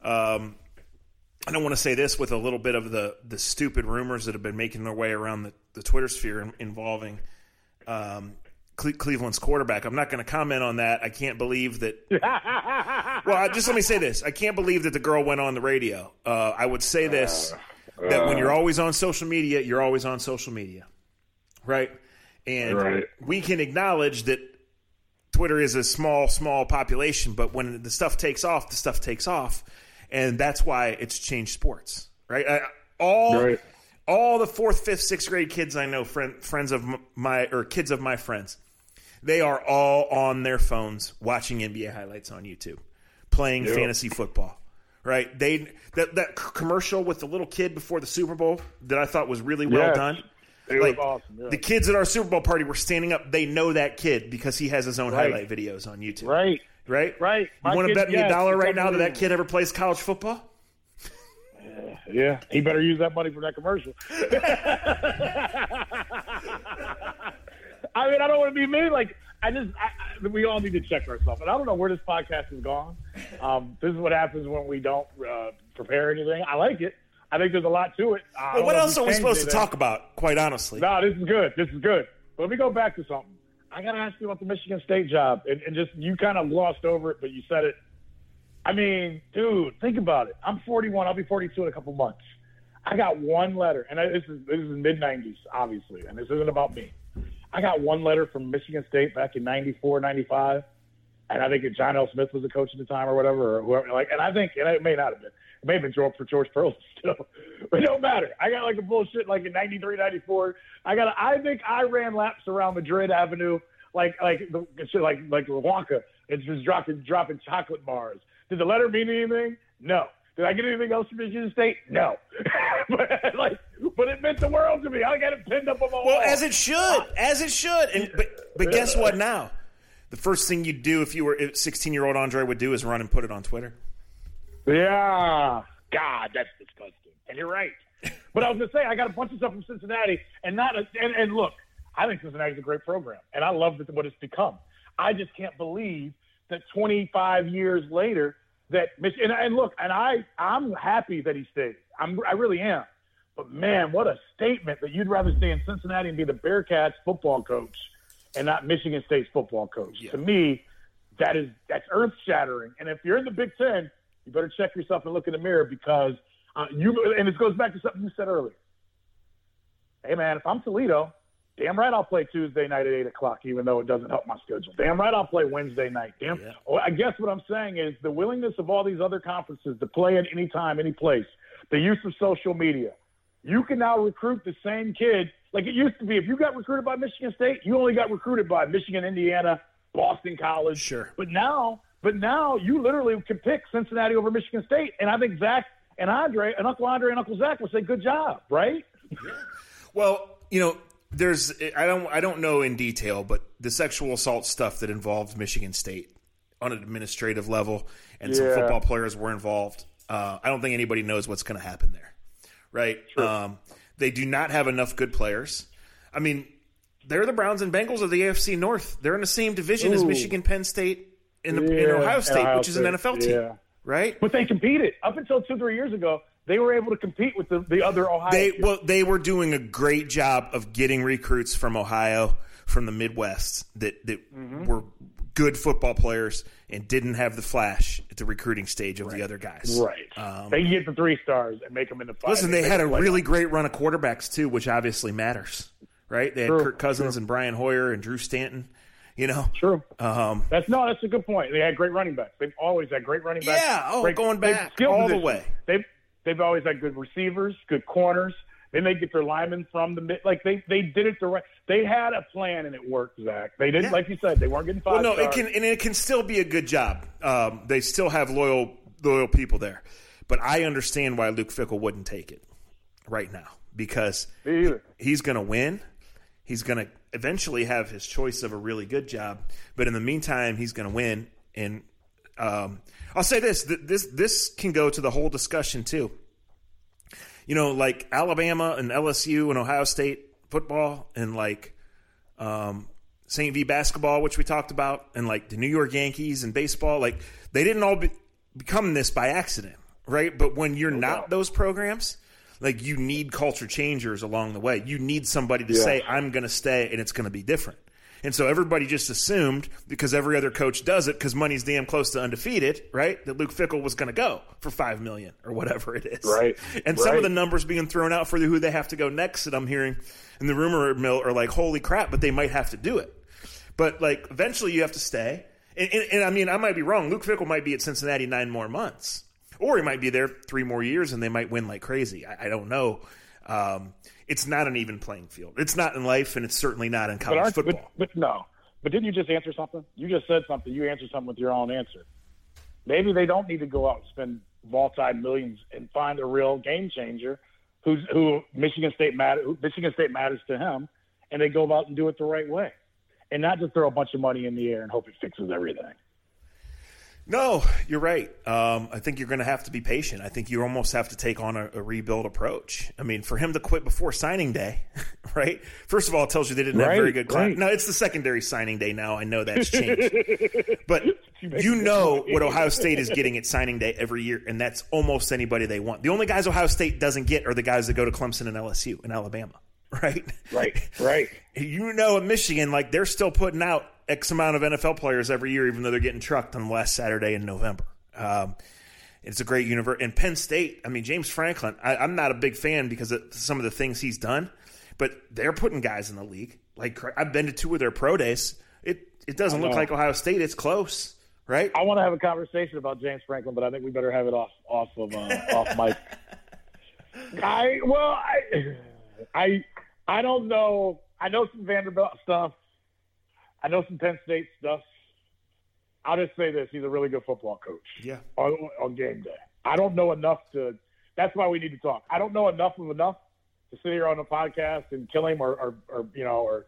I don't want to say this with a little bit of the stupid rumors that have been making their way around the Twitter sphere involving Cleveland's quarterback. I'm not going to comment on that. I can't believe that. Well, just let me say this. I can't believe that the girl went on the radio. I would say this, that when you're always on social media, you're always on social media. Right. And we can acknowledge that Twitter is a small population, but when the stuff takes off, the stuff takes off. And that's why it's changed sports. Right. All the 4th, 5th, 6th grade kids I know, kids of my friends, they are all on their phones watching NBA highlights on YouTube, playing fantasy football. Right. That commercial with the little kid before the Super Bowl that I thought was really well done. Like, awesome, The kids at our Super Bowl party were standing up. They know that kid because he has his own highlight videos on YouTube. Right. You want to bet me $1 right now that kid ever plays college football? Yeah. He better use that money for that commercial. I mean, I don't want to be mean. Like, we all need to check ourselves. And I don't know where this podcast has gone. This is what happens when we don't prepare anything. I like it. I think there's a lot to it. Well, what else are we supposed to talk about, quite honestly? No, this is good. But let me go back to something. I got to ask you about the Michigan State job. And just, you kind of glossed over it, but you said it. I mean, dude, think about it. I'm 41. I'll be 42 in a couple months. I got one letter. And this is mid-'90s, obviously. And this isn't about me. I got one letter from Michigan State back in 94, 95. And I think John L. Smith was the coach at the time or whatever, or whoever. And it may not have been. It may have been drawn for George Perlis still. But it don't matter. I got like a bullshit like in 93, 94. I think I ran laps around Madrid Avenue like Wonka. It's just dropping chocolate bars. Did the letter mean anything? No. Did I get anything else from Michigan State? No. But it meant the world to me. I got it pinned up on my wall. Well, as it should. And but guess what now? The first thing you'd do if you were 16-year-old Andre would do is run and put it on Twitter. Yeah. God, that's disgusting. And you're right. But I was going to say, I got a bunch of stuff from Cincinnati. And look, I think Cincinnati's a great program. And I love what it's become. I just can't believe that 25 years later that – and look, and I'm happy that he stayed. I really am. But, man, what a statement that you'd rather stay in Cincinnati and be the Bearcats football coach and not Michigan State's football coach. Yeah. To me, that's earth-shattering. And if you're in the Big Ten, you better check yourself and look in the mirror because and it goes back to something you said earlier. Hey, man, if I'm Toledo, damn right I'll play Tuesday night at 8 o'clock, even though it doesn't help my schedule. Damn right I'll play Wednesday night. I guess what I'm saying is the willingness of all these other conferences to play at any time, any place, the use of social media. You can now recruit the same kid. Like it used to be, if you got recruited by Michigan State, you only got recruited by Michigan, Indiana, Boston College. Sure. But now you literally can pick Cincinnati over Michigan State. And I think Zach And Andre and Uncle Andre and Uncle Zach would say, good job, right? Well, you know, there's I don't know in detail, but the sexual assault stuff that involved Michigan State on an administrative level and some football players were involved. I don't think anybody knows what's going to happen there, right? They do not have enough good players. I mean, they're the Browns and Bengals of the AFC North. They're in the same division as Michigan, Penn State, and Ohio State, which is an NFL team, right? But they competed. Up until 2-3 years ago, they were able to compete with the other Ohio teams. Well, they were doing a great job of getting recruits from Ohio, from the Midwest, that were good football players and didn't have the flash at the recruiting stage of the other guys. Right. They can get the 3 stars and make them in the 5. Listen, they had a really great run of quarterbacks, too, which obviously matters. Right? They had Kirk Cousins and Brian Hoyer and Drew Stanton, you know? That's a good point. They had great running backs. They've always had great running backs. Yeah, going back all the way. They've always had good receivers, good corners. Then they get their linemen from the mid. Like, they did it the right – they had a plan, and it worked, Zach. They didn't – like you said, they weren't getting 5 stars. Well, no, it can still be a good job. They still have loyal people there. But I understand why Luke Fickle wouldn't take it right now because he's going to win. He's going to eventually have his choice of a really good job, but in the meantime, he's going to win. And I'll say this: this can go to the whole discussion too. You know, like Alabama and LSU and Ohio State football, and like St. V basketball, which we talked about, and like the New York Yankees and baseball. Like they didn't all become this by accident, right? But when you're not those programs. Like, you need culture changers along the way. You need somebody to say, I'm going to stay, and it's going to be different. And so everybody just assumed, because every other coach does it, because money's damn close to undefeated, right, that Luke Fickle was going to go for $5 million or whatever it is. Right. And some of the numbers being thrown out for who they have to go next that I'm hearing in the rumor mill are like, holy crap, but they might have to do it. But, like, eventually you have to stay. And I mean, I might be wrong. Luke Fickle might be at Cincinnati 9 more months. Or he might be there 3 more years and they might win like crazy. I don't know. It's not an even playing field. It's not in life, and it's certainly not in college football. But didn't you just answer something? You just said something. You answered something with your own answer. Maybe they don't need to go out and spend multi-millions and find a real game changer who Michigan State matters to him, and they go out and do it the right way and not just throw a bunch of money in the air and hope it fixes everything. No, you're right. I think you're going to have to be patient. I think you almost have to take on a rebuild approach. I mean, for him to quit before signing day, right? First of all, it tells you they didn't have very good class. No, it's the secondary signing day now. I know that's changed. But you know what Ohio State is getting at signing day every year, and that's almost anybody they want. The only guys Ohio State doesn't get are the guys that go to Clemson and LSU and Alabama, right? Right. You know in Michigan, like, they're still putting out X amount of NFL players every year, even though they're getting trucked on the last Saturday in November. It's a great universe. And Penn State, I mean, James Franklin, I'm not a big fan because of some of the things he's done, but they're putting guys in the league. Like, I've been to 2 of their pro days. It doesn't look like Ohio State. It's close, right? I want to have a conversation about James Franklin, but I think we better have it off mic. I don't know. I know some Vanderbilt stuff. I know some Penn State stuff. I'll just say this. He's a really good football coach. Yeah. On game day. I don't know enough that's why we need to talk. I don't know enough to sit here on a podcast and kill him or you know,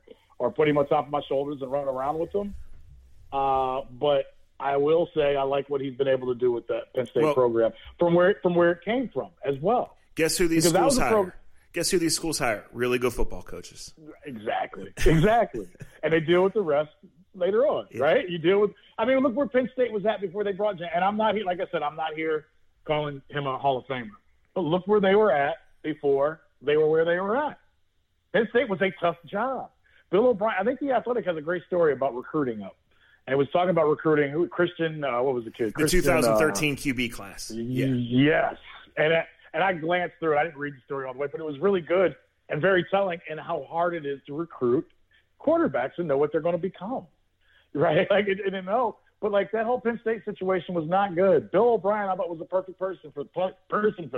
or put him on top of my shoulders and run around with him. But I will say I like what he's been able to do with that Penn State program from where it came from as well. Guess who these schools hire? Guess who these schools hire? Really good football coaches. Exactly. And they deal with the rest later on, right? You deal with – I mean, look where Penn State was at before they brought – and I'm not here – like I said, I'm not here calling him a Hall of Famer. But look where they were at before they were where they were at. Penn State was a tough job. Bill O'Brien – I think The Athletic has a great story about recruiting up. And it was talking about recruiting Christian what was the kid? Christian, the 2013 QB class. Yes. And I glanced through it. I didn't read the story all the way, but it was really good and very telling in how hard it is to recruit quarterbacks and know what they're going to become, right? Like, I didn't know. But, like, that whole Penn State situation was not good. Bill O'Brien, I thought, was the perfect person for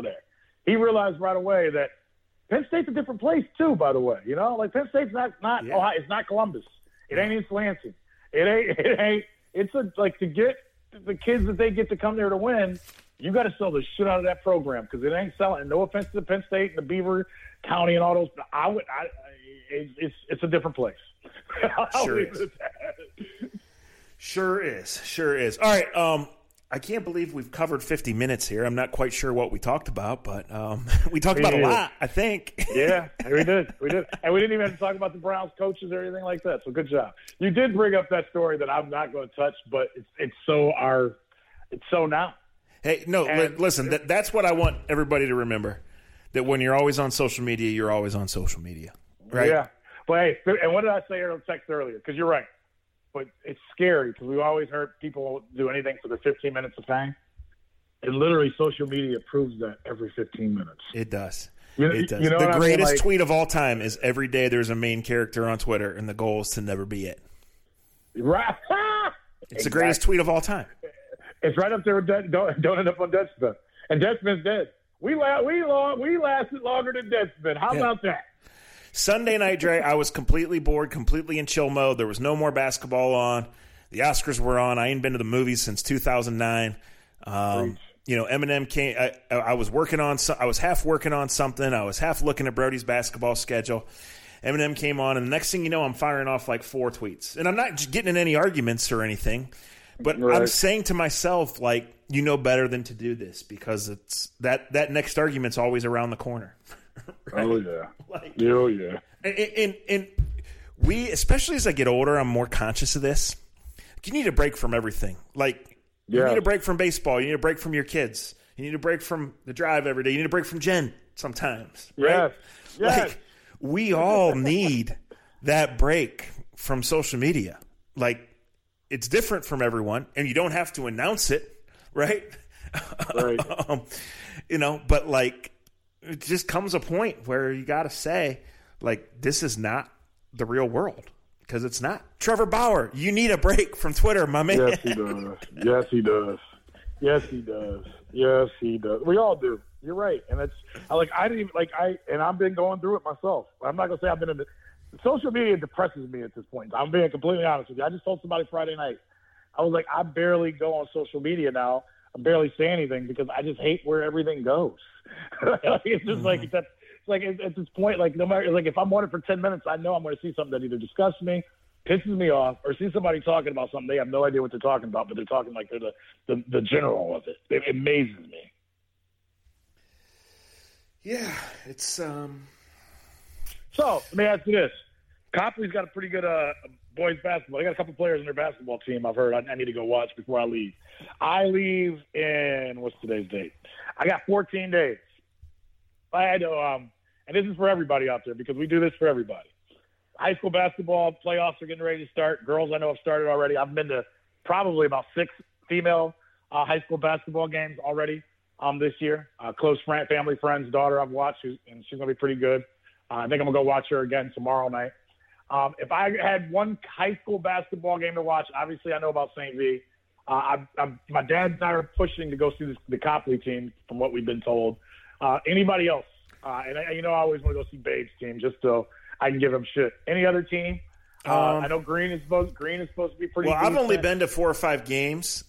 there. He realized right away that Penn State's a different place, too, by the way. You know, like, Penn State's not Ohio. It's not Columbus. It ain't East Lansing. It ain't – it's, like, to get the kids that they get to come there to win – You got to sell the shit out of that program because it ain't selling. And no offense to Penn State and the Beaver County and all those, but it's a different place. Sure is. All right. I can't believe we've covered 50 minutes here. I'm not quite sure what we talked about, but we talked about a lot, I think. Yeah, we did. And we didn't even have to talk about the Browns coaches or anything like that, so good job. You did bring up that story that I'm not going to touch, but it's so now. Hey, no, listen, that's what I want everybody to remember, that when you're always on social media, you're always on social media, right? Yeah, but hey, and what did I say in the text earlier? Because you're right. But it's scary because we've always heard people do anything for the 15 minutes of fame. And literally social media proves that every 15 minutes. It does. It does. You know the greatest tweet of all time is every day there's a main character on Twitter and the goal is to never be it. Right. It's exactly. The greatest tweet of all time. It's right up there with that. Don't end up on Deadspin. And Deadspin's dead. We lasted longer than Deadspin. How about that? Sunday night, Dre, I was completely bored, completely in chill mode. There was no more basketball on. The Oscars were on. I ain't been to the movies since 2009. Eminem came. I was working on. I was half working on something. I was half looking at Brody's basketball schedule. Eminem came on, and the next thing you know, I'm firing off like 4 tweets, and I'm not getting in any arguments or anything. But right. I'm saying to myself, like, you know better than to do this because it's that next argument's always around the corner. Right? Oh yeah! And we, especially as I get older, I'm more conscious of this. You need a break from everything. You need a break from baseball. You need a break from your kids. You need a break from the drive every day. You need a break from Jen sometimes. Right? Yes. Like we all need that break from social media. Like it's different from everyone, and you don't have to announce it, right? Right. But like. It just comes a point where you got to say, like, this is not the real world because it's not. Trevor Bauer, you need a break from Twitter, my man. Yes, he does. We all do. You're right. And I've been going through it myself. I'm not going to say I've been social media depresses me at this point. I'm being completely honest with you. I just told somebody Friday night. I was like, I barely go on social media now. I barely say anything because I just hate where everything goes. At this point, like no matter, like if I'm on it for 10 minutes, I know I'm going to see something that either disgusts me, pisses me off, or see somebody talking about something they have no idea what they're talking about, but they're talking like they're the general of it. It amazes me. Yeah, it's So let me ask you this: Copley's got a pretty good boys basketball. They got a couple players in their basketball team I've heard. I need to go watch before I leave. I leave in, what's today's date? I got 14 days. I had to, and this is for everybody out there because we do this for everybody. High school basketball playoffs are getting ready to start. Girls I know have started already. I've been to probably about 6 female high school basketball games already this year. Close family friends, daughter I've watched, and she's going to be pretty good. I think I'm going to go watch her again tomorrow night. If I had one high school basketball game to watch, obviously I know about St. V. My dad and I are pushing to go see the Copley team from what we've been told. Anybody else? I always want to go see Babe's team just so I can give him shit. Any other team? I know Green is supposed to be pretty good. Well, decent. I've only been to 4 or 5 games.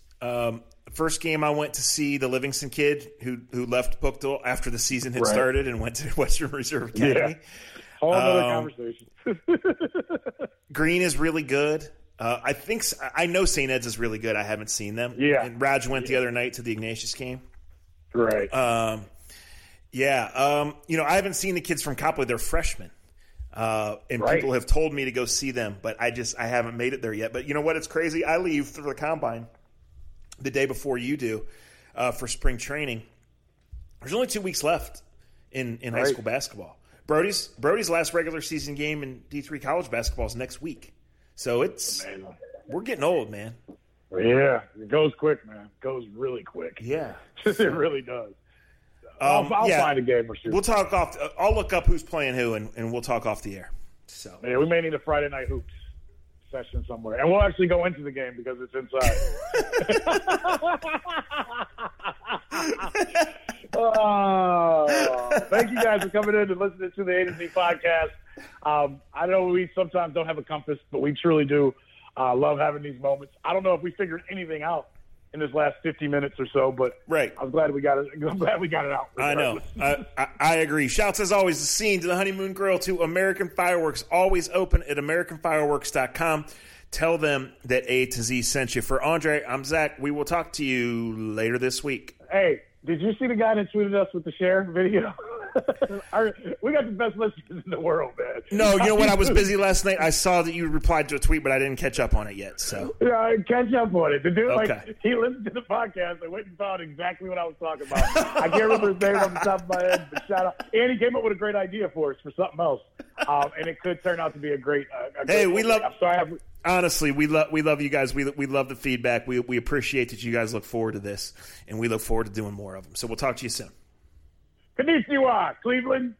First game I went to see the Livingston kid who left Bookdale after the season had started and went to Western Reserve Academy. Yeah. Whole other conversation. Green is really good. I know St. Ed's is really good. I haven't seen them. Yeah. And Raj went the other night to the Ignatius game. Right. I haven't seen the kids from Copley. They're freshmen. And people have told me to go see them, but I haven't made it there yet. But you know what? It's crazy. I leave for the combine the day before you do for spring training. There's only 2 weeks left in high school basketball. Brody's last regular season game in D3 college basketball is next week. So it's amazing. We're getting old, man. Yeah, it goes quick, man. It goes really quick. Yeah. It really does. I'll find a game or two. We'll talk off. I'll look up who's playing who, and we'll talk off the air. So yeah, we may need a Friday night hoops session somewhere. And we'll actually go into the game because it's inside. Thank you guys for coming in and listening to the A to Z podcast. I know we sometimes don't have a compass, but we truly do love having these moments. I don't know if we figured anything out in this last 50 minutes or so, but right. I'm glad we got it out. I know. I agree. Shouts as always the scene to the Honeymoon Grill, to American Fireworks, always open at AmericanFireworks.com. Tell them that A to Z sent you. For Andre, I'm Zach. We will talk to you later this week. Hey, did you see the guy that tweeted us with the share video? We got the best listeners in the world, man. No, you know what? I was busy last night. I saw that you replied to a tweet, but I didn't catch up on it yet. So yeah, I catch up on it. The dude, okay. He listened to the podcast. I went and found exactly what I was talking about. I can't remember his name on the top of my head, but shout out. And he came up with a great idea for us for something else, and it could turn out to be a great. Honestly, we love you guys. We love the feedback. We appreciate that you guys look forward to this, and we look forward to doing more of them. So we'll talk to you soon. Konnichiwa, Cleveland.